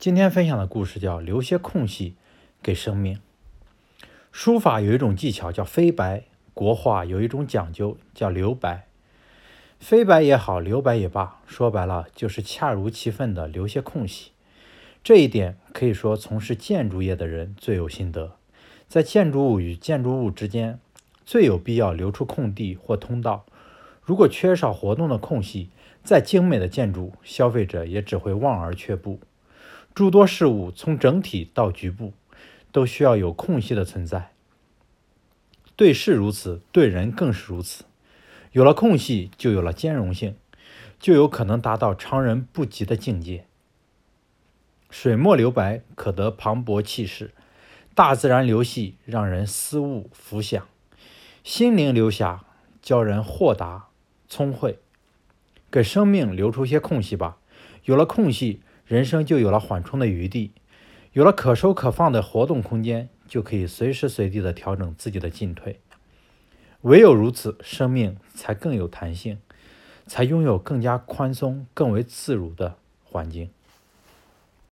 今天分享的故事叫留些空隙给生命。书法有一种技巧叫飞白，国画有一种讲究叫留白。飞白也好，留白也罢，说白了就是恰如其分的留些空隙。这一点可以说从事建筑业的人最有心得，在建筑物与建筑物之间最有必要留出空地或通道。如果缺少活动的空隙，再精美的建筑，消费者也只会望而却步。诸多事物从整体到局部都需要有空隙的存在，对事如此，对人更是如此。有了空隙就有了兼容性，就有可能达到常人不及的境界。水墨留白可得磅礴气势，大自然流细让人思物浮想，心灵流霞教人豁达聪慧。给生命留出些空隙吧，有了空隙，人生就有了缓冲的余地，有了可收可放的活动空间，就可以随时随地的调整自己的进退。唯有如此，生命才更有弹性，才拥有更加宽松、更为自如的环境。